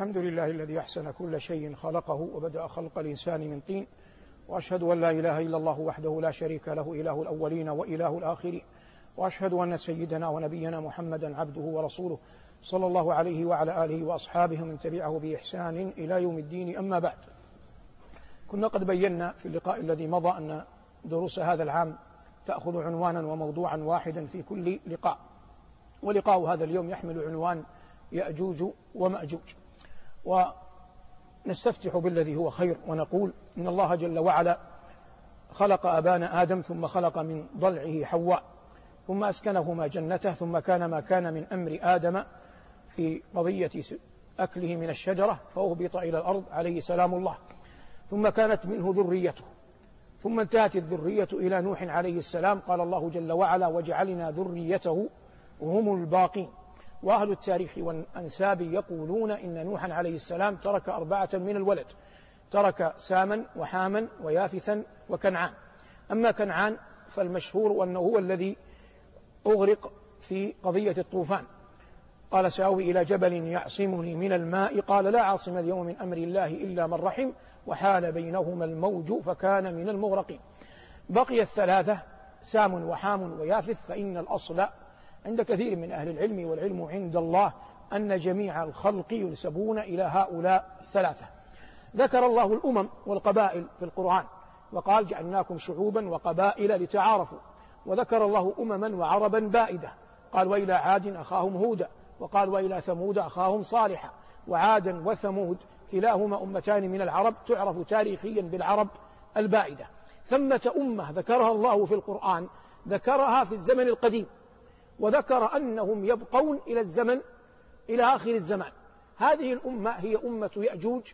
الحمد لله الذي أحسن كل شيء خلقه وبدأ خلق الإنسان من طين، وأشهد أن لا إله إلا الله وحده لا شريك له إله الأولين وإله الآخرين، وأشهد أن سيدنا ونبينا محمدا عبده ورسوله صلى الله عليه وعلى آله وأصحابه من تبعه بإحسان إلى يوم الدين. أما بعد، كنا قد بينا في اللقاء الذي مضى أن دروس هذا العام تأخذ عنوانا وموضوعا واحدا في كل لقاء، ولقاء هذا اليوم يحمل عنوان يأجوج ومأجوج. ونستفتح بالذي هو خير ونقول إن الله جل وعلا خلق أبانا آدم، ثم خلق من ضلعه حواء، ثم أسكنهما جنته، ثم كان ما كان من أمر آدم في قضية أكله من الشجرة فأهبط إلى الأرض عليه سلام الله، ثم كانت منه ذريته، ثم انتهت الذرية إلى نوح عليه السلام. قال الله جل وعلا: وجعلنا ذريته وهم الباقين. وأهل التاريخ والأنساب يقولون إن نوحا عليه السلام ترك 4 من الولد، ترك ساما وحاما ويافثا وكنعان. أما كنعان فالمشهور أنه هو الذي أغرق في قضية الطوفان، قال: سآوي إلى جبل يعصمني من الماء، قال: لا عاصم اليوم من أمر الله إلا من رحم، وحال بينهما الموج فكان من المغرقين. بقي 3 سام وحام ويافث. فإن الأصل عند كثير من أهل العلم، والعلم عند الله، أن جميع الخلق ينسبون إلى هؤلاء 3. ذكر الله الأمم والقبائل في القرآن وقال: جعلناكم شعوبا وقبائل لتعارفوا. وذكر الله أمما وعربا بائدة، قال: وإلى عاد أخاهم هودا، وقال: وإلى ثمود أخاهم صالحا. وعادا وثمود كلاهما أمتان من العرب تعرف تاريخيا بالعرب البائدة. ثمة أمة ذكرها الله في القرآن ذكرها في الزمن القديم، وذكر أنهم يبقون إلى آخر الزمان. هذه الأمة هي أمة يأجوج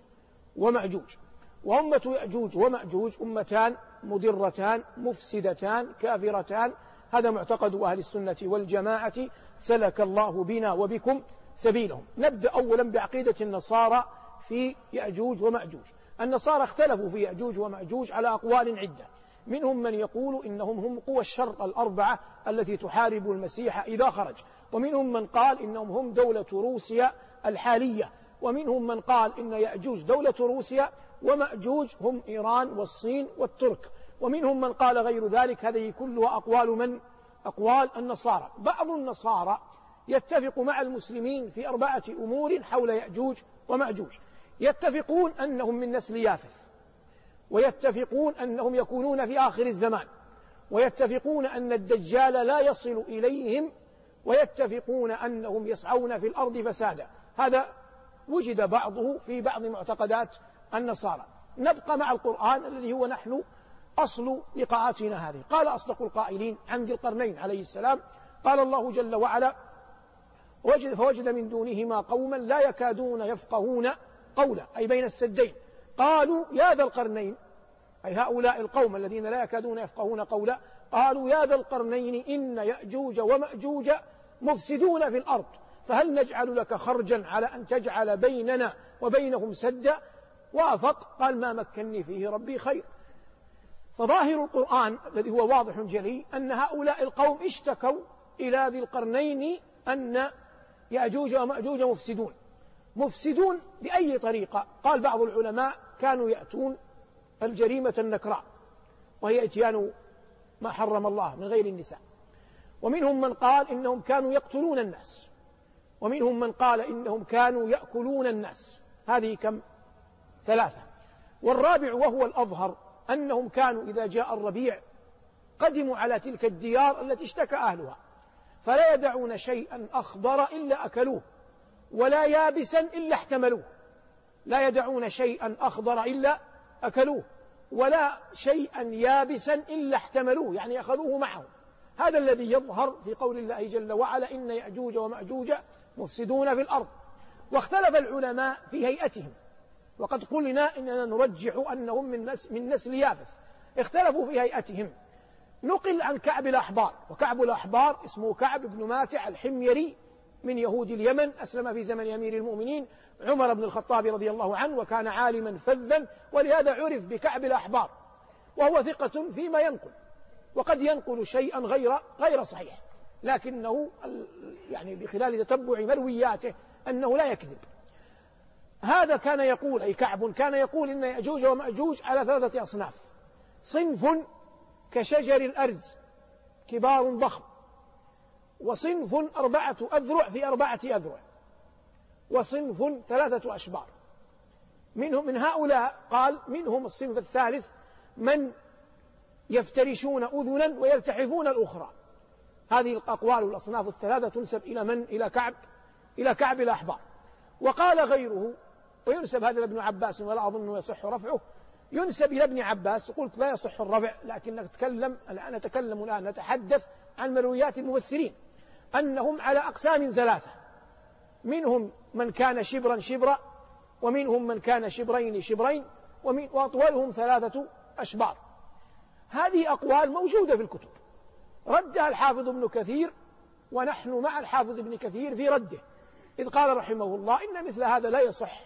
ومأجوج. وأمة يأجوج ومأجوج أمتان مضرتان مفسدتان كافرتان، هذا معتقد أهل السنة والجماعة، سلك الله بنا وبكم سبيلهم. نبدأ أولا بعقيدة النصارى في يأجوج ومأجوج. النصارى اختلفوا في يأجوج ومأجوج على أقوال عدة، منهم من يقول إنهم هم قوى الشر الأربعة التي تحارب المسيح إذا خرج، ومنهم من قال إنهم هم دولة روسيا الحالية، ومنهم من قال إن يأجوج دولة روسيا ومأجوج هم إيران والصين والترك، ومنهم من قال غير ذلك. هذه كلها أقوال النصارى. بعض النصارى يتفق مع المسلمين في 4 أمور حول يأجوج ومأجوج. يتفقون أنهم من نسل يافث، ويتفقون أنهم يكونون في آخر الزمان، ويتفقون أن الدجال لا يصل إليهم، ويتفقون أنهم يسعون في الأرض فسادا. هذا وجد بعضه في بعض معتقدات النصارى. نبقى مع القرآن الذي هو نحن أصل لقاءاتنا هذه. قال أصدق القائلين عن ذي القرنين عليه السلام، قال الله جل وعلا: فوجد من دونهما قوما لا يكادون يفقهون قولا، أي بين السدين. قالوا يا ذا القرنين، أي هؤلاء القوم الذين لا يكادون يفقهون قولا، قالوا يا ذا القرنين إن يأجوج ومأجوج مفسدون في الأرض، فهل نجعل لك خرجا على أن تجعل بيننا وبينهم سدا؟ وافق، قال: ما مكنني فيه ربي خير. فظاهر القرآن الذي هو واضح جلي أن هؤلاء القوم اشتكوا إلى ذي القرنين أن يأجوج ومأجوج مفسدون بأي طريقة؟ قال بعض العلماء: كانوا يأتون الجريمة النكراء، وهي إتيان ما حرم الله من غير النساء. ومنهم من قال إنهم كانوا يقتلون الناس، ومنهم من قال إنهم كانوا يأكلون الناس. هذه كم؟ 3. والرابع وهو الأظهر أنهم كانوا إذا جاء الربيع قدموا على تلك الديار التي اشتكى أهلها، فلا يدعون شيئا أخضر إلا أكلوه، ولا يابسا إلا احتملوه. لا يدعون شيئا أخضر إلا أكلوه، ولا شيئا يابسا إلا احتملوه، يعني أخذوه معهم. هذا الذي يظهر في قول الله جل وعلا: إن يأجوج ومأجوج مفسدون في الأرض. واختلف العلماء في هيئتهم، وقد قلنا إننا نرجح أنهم من نسل يافث. اختلفوا في هيئتهم. نقل عن كعب الأحبار، وكعب الأحبار اسمه كعب بن ماتع الحميري من يهود اليمن، أسلم في زمن أمير المؤمنين عمر بن الخطاب رضي الله عنه، وكان عالما فذا، ولهذا عرف بكعب الأحبار. وهو ثقة فيما ينقل، وقد ينقل شيئا غير صحيح، لكنه يعني بخلال تتبع مروياته أنه لا يكذب. هذا كان يقول، أي كعب كان يقول إن يأجوج ومأجوج على 3 أصناف: صنف كشجر الأرز كبار ضخم، وصنف 4 أذرع في 4 أذرع، وصنف 3 أشبار. منهم من هؤلاء قال منهم الصنف الثالث من يفترشون أذنا ويلتحفون الأخرى. هذه الأقوال والأصناف الثلاثة تنسب إلى من؟ إلى كعب الأحبار. وقال غيره، وينسب هذا لابن عباس ولا أظنه يصح رفعه، ينسب إلى ابن عباس. قلت لا يصح الرفع، لكن الآن نتحدث عن مرويات المفسرين أنهم على أقسام 3: منهم من كان شبرا شبرا، ومنهم من كان شبرين شبرين، وأطولهم 3 أشبار. هذه أقوال موجودة في الكتب، ردها الحافظ ابن كثير، ونحن مع الحافظ ابن كثير في رده، إذ قال رحمه الله إن مثل هذا لا يصح،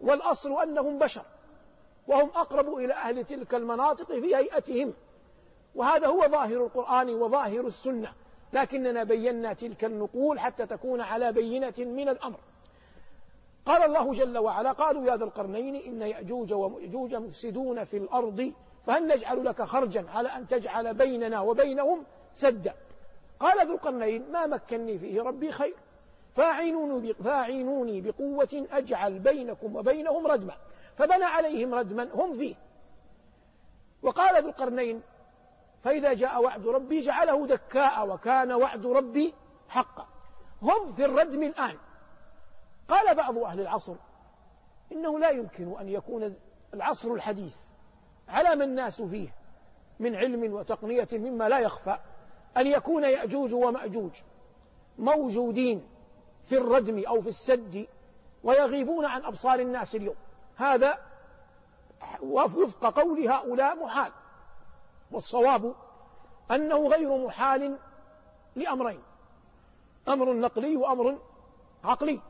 والأصل أنهم بشر وهم أقرب إلى أهل تلك المناطق في هيئتهم، وهذا هو ظاهر القرآن وظاهر السنة، لكننا بينا تلك النقول حتى تكون على بينة من الأمر. قال الله جل وعلا: قالوا يا ذا القرنين إن يأجوج ومأجوج مفسدون في الأرض فهل نجعل لك خرجا على أن تجعل بيننا وبينهم سدا. قال ذو القرنين: ما مكنني فيه ربي خير فاعينوني بقوة أجعل بينكم وبينهم ردما، فبنى عليهم ردما هم فيه. وقال ذو القرنين: فإذا جاء وعد ربي جعله دكاء وكان وعد ربي حقا. هم في الردم الآن. قال بعض أهل العصر إنه لا يمكن أن يكون العصر الحديث على ما الناس فيه من علم وتقنية مما لا يخفى أن يكون يأجوج ومأجوج موجودين في الردم أو في السد ويغيبون عن أبصار الناس اليوم. هذا وفق قول هؤلاء محال، والصواب أنه غير محال لأمرين: أمر نقلي وأمر عقلي.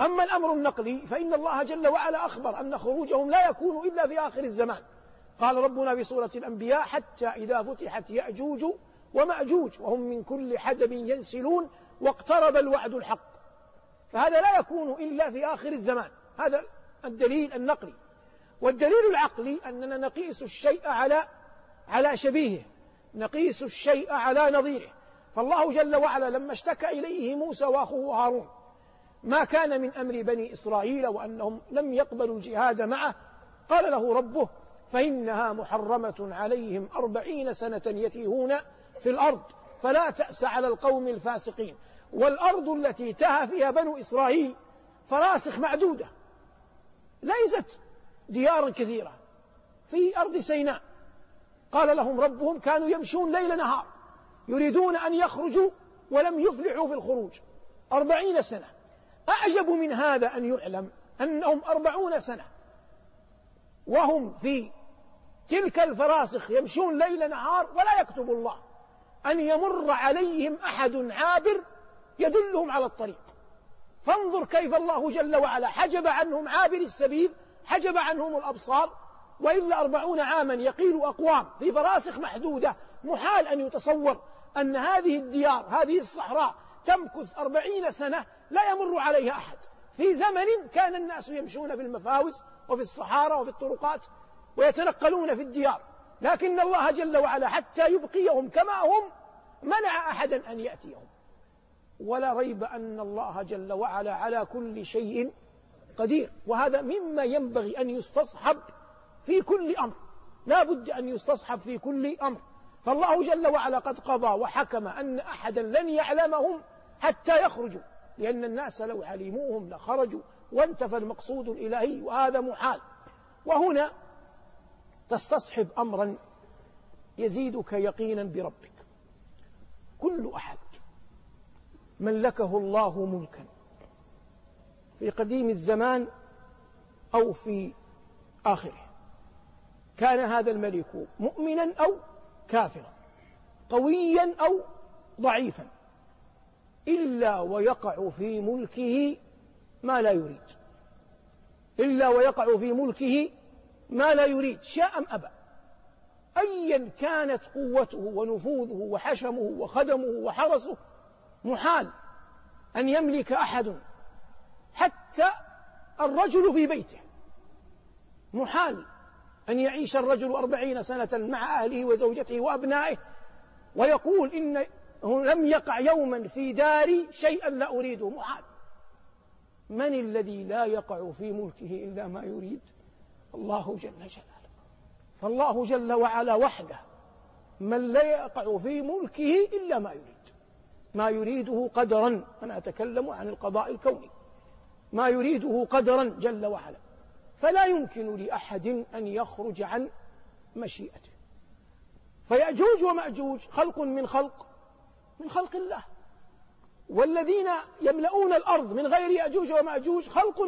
أما الأمر النقلي فإن الله جل وعلا أخبر أن خروجهم لا يكون إلا في آخر الزمان. قال ربنا في سورة الأنبياء: حتى إذا فتحت يأجوج ومأجوج وهم من كل حدب ينسلون واقترب الوعد الحق. فهذا لا يكون إلا في آخر الزمان، هذا الدليل النقلي. والدليل العقلي أننا نقيس الشيء على شبيهه، نقيس الشيء على نظيره. فالله جل وعلا لما اشتكى إليه موسى وأخوه هارون ما كان من أمر بني إسرائيل وأنهم لم يقبلوا الجهاد معه، قال له ربه: فإنها محرمة عليهم 40 سنة يتيهون في الأرض فلا تأس على القوم الفاسقين. والأرض التي تاه فيها بنو إسرائيل فراسخ معدودة، ليست ديار كثيرة، في أرض سيناء. قال لهم ربهم: كانوا يمشون ليل نهار يريدون أن يخرجوا ولم يفلحوا في الخروج 40 سنة. أعجب من هذا أن يعلم أنهم 40 سنة وهم في تلك الفراسخ يمشون ليل نهار ولا يكتب الله أن يمر عليهم أحد عابر يدلهم على الطريق. فانظر كيف الله جل وعلا حجب عنهم عابر السبيل، حجب عنهم الأبصار، وإلا 40 عاما يقيل أقوام في فراسخ محدودة. محال أن يتصور أن هذه الديار، هذه الصحراء، تمكث 40 سنة لا يمر عليها أحد، في زمن كان الناس يمشون في المفاوز وفي الصحارى وفي الطرقات ويتنقلون في الديار. لكن الله جل وعلا حتى يبقيهم كما هم منع أحدا أن يأتيهم. ولا ريب أن الله جل وعلا على كل شيء قدير، وهذا مما ينبغي أن يستصحب في كل أمر، لا بد أن يستصحب في كل أمر. فالله جل وعلا قد قضى وحكم أن أحدا لن يعلمهم حتى يخرجوا، لأن الناس لو علموهم لخرجوا وانتفى المقصود الإلهي، وهذا محال. وهنا تستصحب أمرا يزيدك يقينا بربك. كل أحد ملكه الله ملكا في قديم الزمان أو في آخره، كان هذا الملك مؤمنا أو كافرا، قويا أو ضعيفا، إلا ويقع في ملكه ما لا يريد، شاء أم أبى. أيا كانت قوته ونفوذه وحشمه وخدمه وحرسه، محال أن يملك أحد حتى الرجل في بيته، محال أن يعيش الرجل 40 سنة مع أهله وزوجته وأبنائه ويقول إنه لم يقع يوما في داري شيئا لا أريده، محال. من الذي لا يقع في ملكه إلا ما يريد؟ الله جل جلاله. فالله جل وعلا وحده من لا يقع في ملكه إلا ما يريد، ما يريده قدرا، أنا أتكلم عن القضاء الكوني، ما يريده قدرا جل وعلا، فلا يمكن لأحد أن يخرج عن مشيئته. فيأجوج ومأجوج خلق من خلق الله، والذين يملؤون الأرض من غير يأجوج ومأجوج خلق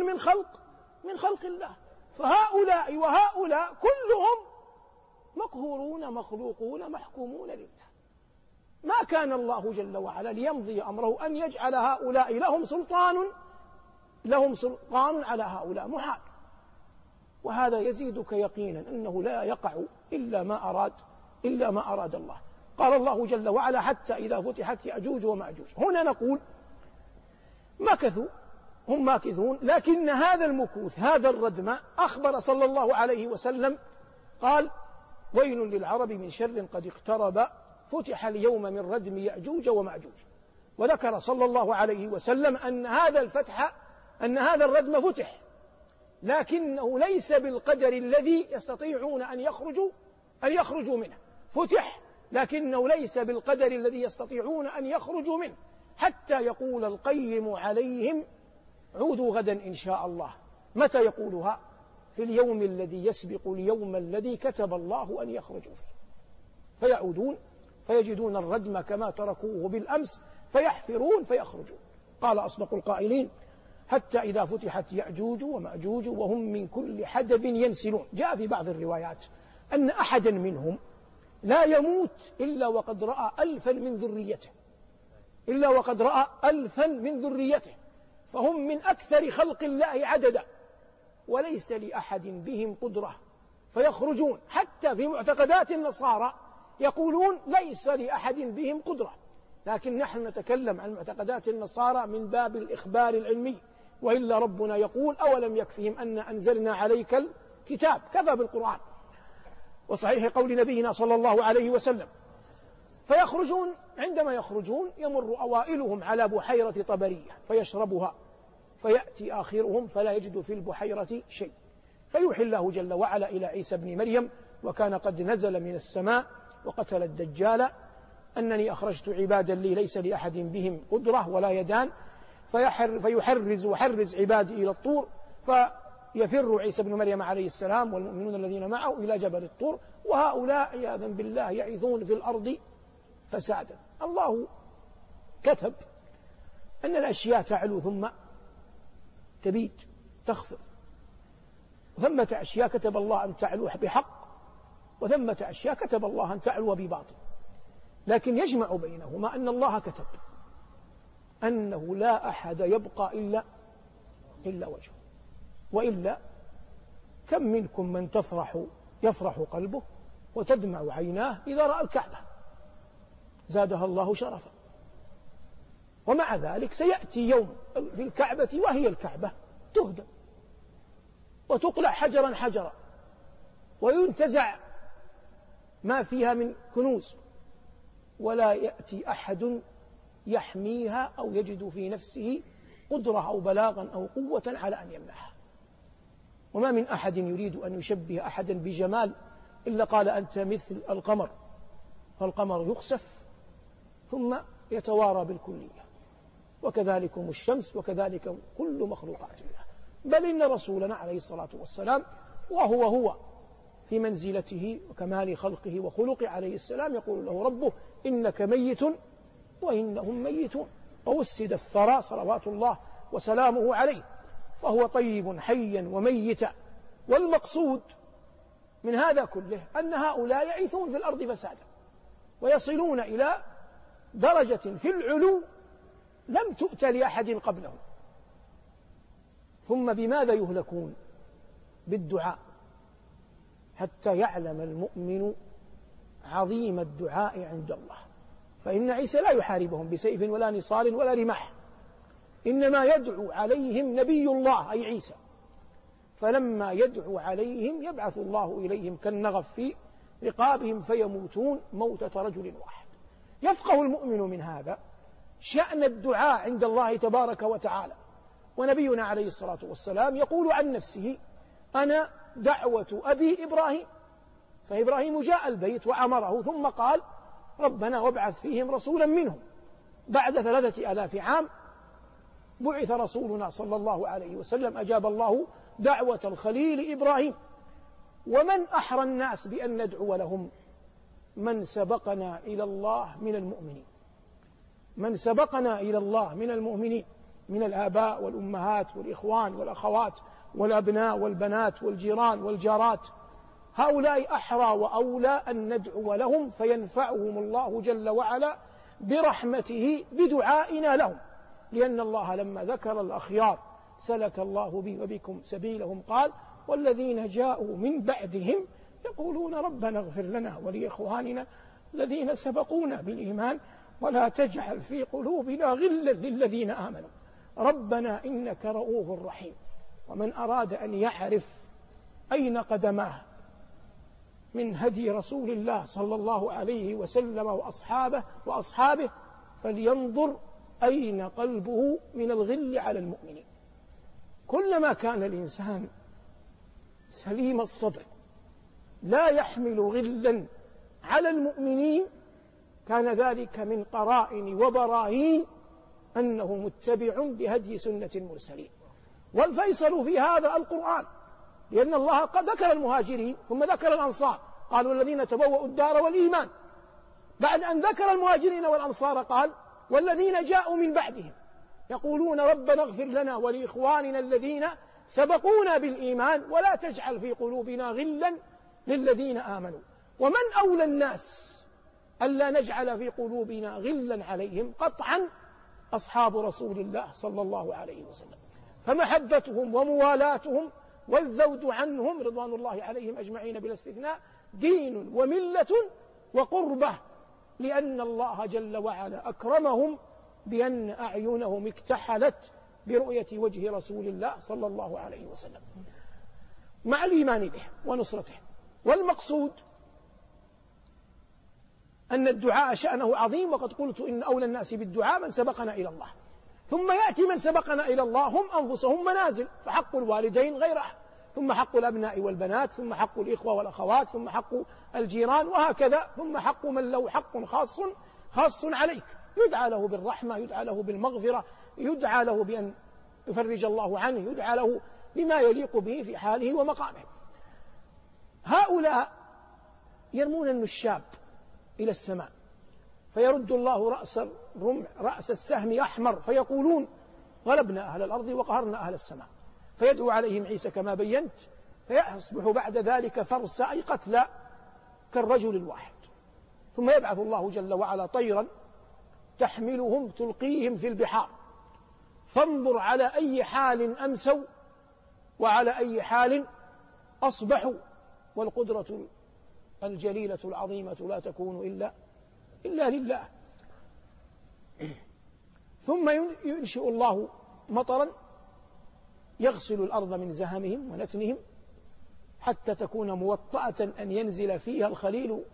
من خلق الله، فهؤلاء وهؤلاء كلهم مقهورون مخلوقون محكومون لله. ما كان الله جل وعلا ليمضي أمره أن يجعل هؤلاء لهم سلطان على هؤلاء، محال. وهذا يزيدك يقينا أنه لا يقع إلا ما أراد الله. قال الله جل وعلا: حتى إذا فتحت يأجوج ومأجوج. هنا نقول مكثوا، هم ماكثون، لكن هذا المكوث، هذا الردم، أخبر صلى الله عليه وسلم قال: ويل للعرب من شر قد اقترب، فتح اليوم من ردم يأجوج ومأجوج. وذكر صلى الله عليه وسلم أن هذا الردم فتح، لكنه ليس بالقدر الذي يستطيعون أن يخرجوا منه، فتح لكنه ليس بالقدر الذي يستطيعون أن يخرجوا منه، حتى يقول القيم عليهم: عودوا غدا إن شاء الله. متى يقولها؟ في اليوم الذي يسبق اليوم الذي كتب الله أن يخرجوا فيه. فيعودون فيجدون الردم كما تركوه بالأمس، فيحفرون فيخرجون. قال أصدق القائلين: حتى إذا فتحت يأجوج ومأجوج وهم من كل حدب ينسلون. جاء في بعض الروايات أن أحدا منهم لا يموت إلا وقد رأى ألفا من ذريته، فهم من أكثر خلق الله عددا، وليس لأحد بهم قدرة، فيخرجون. حتى في معتقدات النصارى يقولون ليس لأحد بهم قدرة، لكن نحن نتكلم عن معتقدات النصارى من باب الإخبار العلمي، وإلا ربنا يقول: أولم يكفهم أن أنزلنا عليك الكتاب، كذا بالقرآن وصحيح قول نبينا صلى الله عليه وسلم. فيخرجون، عندما يخرجون يمر أوائلهم على بحيرة طبرية فيشربها، فيأتي آخرهم فلا يجد في البحيرة شيء، فيوحي الله جل وعلا إلى عيسى بن مريم: وكان قد نزل من السماء وقتل الدجال، أنني أخرجت عبادا لي ليس لأحد بهم قدرة ولا يدان، فيحرز عبادي إلى الطور، فيفر عيسى بن مريم عليه السلام والمؤمنون الذين معه إلى جبل الطور، وهؤلاء عياذا بالله يعيثون في الأرض فسادا. الله كتب أن الأشياء تعلو ثم تبيت تخفض، وثمة أشياء كتب الله أن تعلو بحق، وثمة أشياء كتب الله أن تعلو بباطل، لكن يجمع بينهما أن الله كتب أنه لا أحد يبقى إلا وجهه، وإلا كم منكم من يفرح قلبه وتدمع عيناه إذا رأى الكعبة زادها الله شرفا، ومع ذلك سيأتي يوم في الكعبة وهي الكعبة تهدم وتقلع حجرا حجرا، وينتزع ما فيها من كنوز، ولا يأتي أحد يحميها أو يجد في نفسه قدرة أو بلاغا أو قوة على أن يمنعها. وما من أحد يريد أن يشبه أحدا بجمال إلا قال: أنت مثل القمر، فالقمر يخسف ثم يتوارى بالكلية، وكذلكم الشمس، وكذلك كل مخلوقات الله. بل إن رسولنا عليه الصلاة والسلام وهو في منزلته وكمال خلقه وخلقه عليه السلام يقول له ربه: إنك ميت وإنهم ميتون، ووسد الثرى صلوات الله وسلامه عليه، فهو طيب حيا وميتا. والمقصود من هذا كله أن هؤلاء يعيثون في الأرض فسادا، ويصلون إلى درجة في العلو لم تؤت لأحد قبلهم. ثم بماذا يهلكون؟ بالدعاء، حتى يعلم المؤمن عظيم الدعاء عند الله. فإن عيسى لا يحاربهم بسيف ولا نصار ولا رماح، إنما يدعو عليهم نبي الله أي عيسى فلما يدعو عليهم يبعث الله إليهم كالنغف في رقابهم فيموتون موتة رجل واحد. يفقه المؤمن من هذا شأن الدعاء عند الله تبارك وتعالى. ونبينا عليه الصلاة والسلام يقول عن نفسه: أنا دعوة أبي إبراهيم، فإبراهيم جاء البيت وعمره ثم قال: ربنا وابعث فيهم رسولا منهم. بعد 3000 عام بعث رسولنا صلى الله عليه وسلم، أجاب الله دعوة الخليل إبراهيم. ومن أحرى الناس بأن ندعو لهم؟ من سبقنا إلى الله من المؤمنين، من سبقنا إلى الله من المؤمنين من الآباء والأمهات والإخوان والأخوات والأبناء والبنات والجيران والجارات، هؤلاء أحرى وأولى أن ندعو لهم فينفعهم الله جل وعلا برحمته بدعائنا لهم، لأن الله لما ذكر الأخيار سلك الله بي وبكم سبيلهم قال: والذين جاءوا من بعدهم يقولون ربنا اغفر لنا ولإخواننا الذين سبقونا بالإيمان ولا تجعل في قلوبنا غلا للذين آمنوا ربنا إنك رؤوف رحيم. ومن أراد أن يعرف أين قدماه من هدي رسول الله صلى الله عليه وسلم وأصحابه فلينظر أين قلبه من الغل على المؤمنين. كلما كان الإنسان سليم الصدر لا يحمل غلا على المؤمنين كان ذلك من قرائن وبراهين أنه متبع بهدي سنة المرسلين. والفيصل في هذا القرآن، لأن الله قد ذكر المهاجرين ثم ذكر الأنصار، قالوا الذين تبوأوا الدار والإيمان. بعد أن ذكر المهاجرين والأنصار قال: والذين جاءوا من بعدهم يقولون ربنا اغفر لنا ولإخواننا الذين سبقونا بالإيمان ولا تجعل في قلوبنا غلا للذين آمنوا. ومن أولى الناس ألا نجعل في قلوبنا غلا عليهم؟ قطعا أصحاب رسول الله صلى الله عليه وسلم، فمحبتهم وموالاتهم والذود عنهم رضوان الله عليهم أجمعين بلا استثناء دين وملة وقربة، لأن الله جل وعلا أكرمهم بأن أعينهم اكتحلت برؤية وجه رسول الله صلى الله عليه وسلم مع الإيمان به ونصرته. والمقصود أن الدعاء شأنه عظيم، وقد قلت إن أولى الناس بالدعاء من سبقنا إلى الله، ثم يأتي من سبقنا إلى الله هم أنفسهم منازل، فحق الوالدين غير أحد، ثم حق الأبناء والبنات، ثم حق الإخوة والأخوات، ثم حق الجيران، وهكذا، ثم حق من له حق خاص عليك يدعى له بالرحمة، يدعى له بالمغفرة، يدعى له بأن يفرج الله عنه، يدعى له بما يليق به في حاله ومقامه. هؤلاء يرمون النشاب إلى السماء فيرد الله رأس السهم أحمر فيقولون غلبنا أهل الأرض وقهرنا أهل السماء، فيدعو عليهم عيسى كما بينت، فيصبح بعد ذلك فرساء قتلى كالرجل الواحد. ثم يبعث الله جل وعلا طيرا تحملهم تلقيهم في البحار، فانظر على أي حال أمسوا وعلى أي حال أصبحوا، والقدرة الجليلة العظيمة لا تكون إلا لله. ثم ينشئ الله مطرا يغسل الأرض من زهمهم ونتنهم حتى تكون موطأة أن ينزل فيها الخليل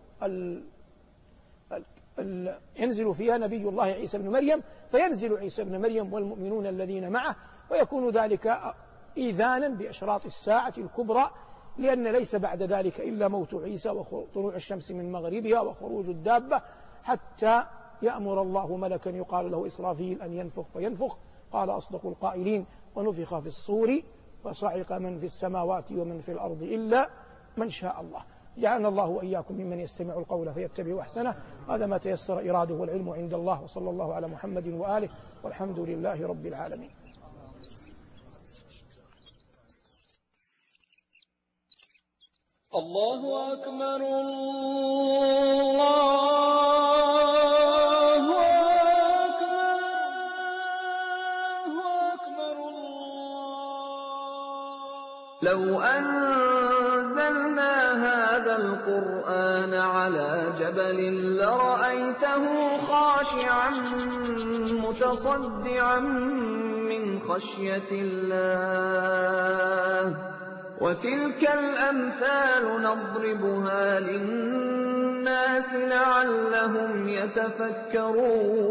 ينزل فيها نبي الله عيسى بن مريم، فينزل عيسى بن مريم والمؤمنون الذين معه، ويكون ذلك إيذانا بأشراط الساعة الكبرى، لأن ليس بعد ذلك إلا موت عيسى وطلوع الشمس من مغربها وخروج الدابة، حتى يأمر الله ملكا يقال له إسرافيل أن ينفخ فينفخ، قال أصدق القائلين: ونفخ في الصور فصعق من في السماوات ومن في الأرض إلا من شاء الله. جعلنا الله وإياكم ممن يستمع القول فيتبع أحسنه. هذا ما تيسر إراده، والعلم عند الله. وصلى الله على محمد وآله، والحمد لله رب العالمين. الله أكبر الله أكبر الله أكبر الله. لو أنزلنا هذا القرآن على جبل لرأيته خاشعا متصدعا من خشية الله وتلك الأمثال نضربها للناس لعلهم يتفكرون.